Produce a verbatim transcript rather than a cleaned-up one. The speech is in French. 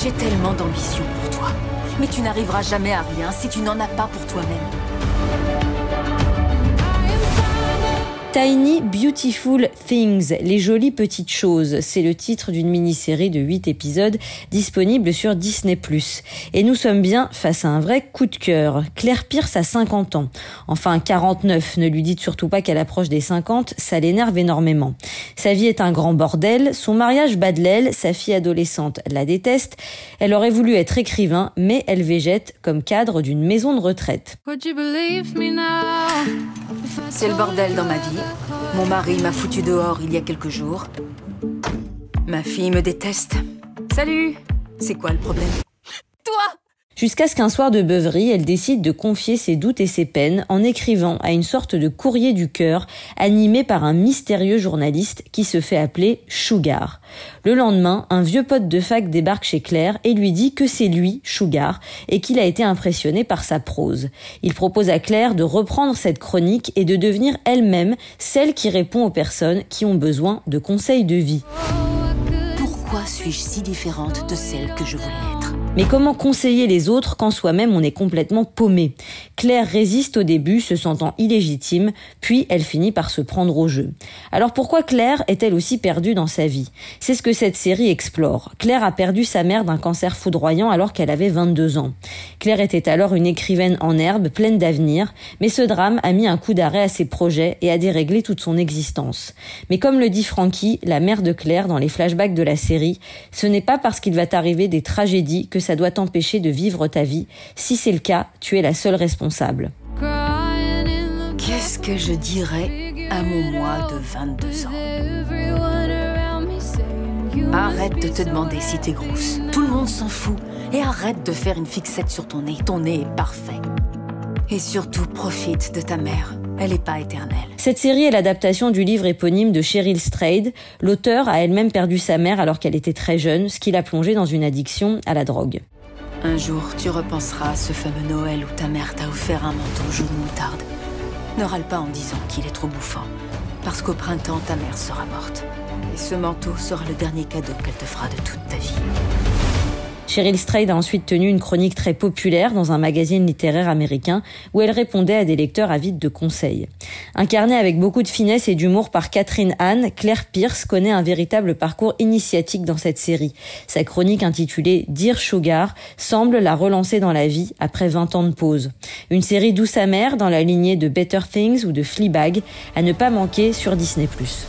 J'ai tellement d'ambition pour toi. Mais tu n'arriveras jamais à rien si tu n'en as pas pour toi-même. Tiny Beautiful Things, les jolies petites choses, c'est le titre d'une mini-série de huit épisodes disponible sur Disney plus. Et nous sommes bien face à un vrai coup de cœur. Claire Pierce a cinquante ans, enfin quarante-neuf, ne lui dites surtout pas qu'elle approche des cinquante, ça l'énerve énormément. Sa vie est un grand bordel, son mariage bat de l'aile, sa fille adolescente la déteste, elle aurait voulu être écrivain, mais elle végète comme cadre d'une maison de retraite. C'est le bordel dans ma vie. Mon mari m'a foutu dehors il y a quelques jours. Ma fille me déteste. Salut! C'est quoi le problème? Toi! Jusqu'à ce qu'un soir de beuverie, elle décide de confier ses doutes et ses peines en écrivant à une sorte de courrier du cœur animé par un mystérieux journaliste qui se fait appeler Sugar. Le lendemain, un vieux pote de fac débarque chez Claire et lui dit que c'est lui, Sugar, et qu'il a été impressionné par sa prose. Il propose à Claire de reprendre cette chronique et de devenir elle-même celle qui répond aux personnes qui ont besoin de conseils de vie. Pourquoi suis-je si différente de celle que je voulais être ? Mais comment conseiller les autres quand soi-même on est complètement paumé? Claire résiste au début, se sentant illégitime, puis elle finit par se prendre au jeu. Alors pourquoi Claire est-elle aussi perdue dans sa vie? C'est ce que cette série explore. Claire a perdu sa mère d'un cancer foudroyant alors qu'elle avait vingt-deux ans. Claire était alors une écrivaine en herbe, pleine d'avenir, mais ce drame a mis un coup d'arrêt à ses projets et a déréglé toute son existence. Mais comme le dit Frankie, la mère de Claire dans les flashbacks de la série, ce n'est pas parce qu'il va t'arriver des tragédies que ça doit t'empêcher de vivre ta vie. Si c'est le cas, tu es la seule responsable. Qu'est-ce que je dirais à mon moi de vingt-deux ans? Arrête de te demander si t'es grosse. Tout le monde s'en fout. Et arrête de faire une fixette sur ton nez. Ton nez est parfait. Et surtout, profite de ta mère. Elle n'est pas éternelle. Cette série est l'adaptation du livre éponyme de Cheryl Strayed. L'auteure a elle-même perdu sa mère alors qu'elle était très jeune, ce qui l'a plongée dans une addiction à la drogue. Un jour, tu repenseras à ce fameux Noël où ta mère t'a offert un manteau jaune moutarde. Ne râle pas en disant qu'il est trop bouffant, parce qu'au printemps, ta mère sera morte. Et ce manteau sera le dernier cadeau qu'elle te fera de toute ta vie. Cheryl Strayed a ensuite tenu une chronique très populaire dans un magazine littéraire américain où elle répondait à des lecteurs avides de conseils. Incarnée avec beaucoup de finesse et d'humour par Catherine Hahn, Claire Pierce connaît un véritable parcours initiatique dans cette série. Sa chronique intitulée « Dear Sugar » semble la relancer dans la vie après vingt ans de pause. Une série douce amère dans la lignée de Better Things ou de Fleabag à ne pas manquer sur Disney plus.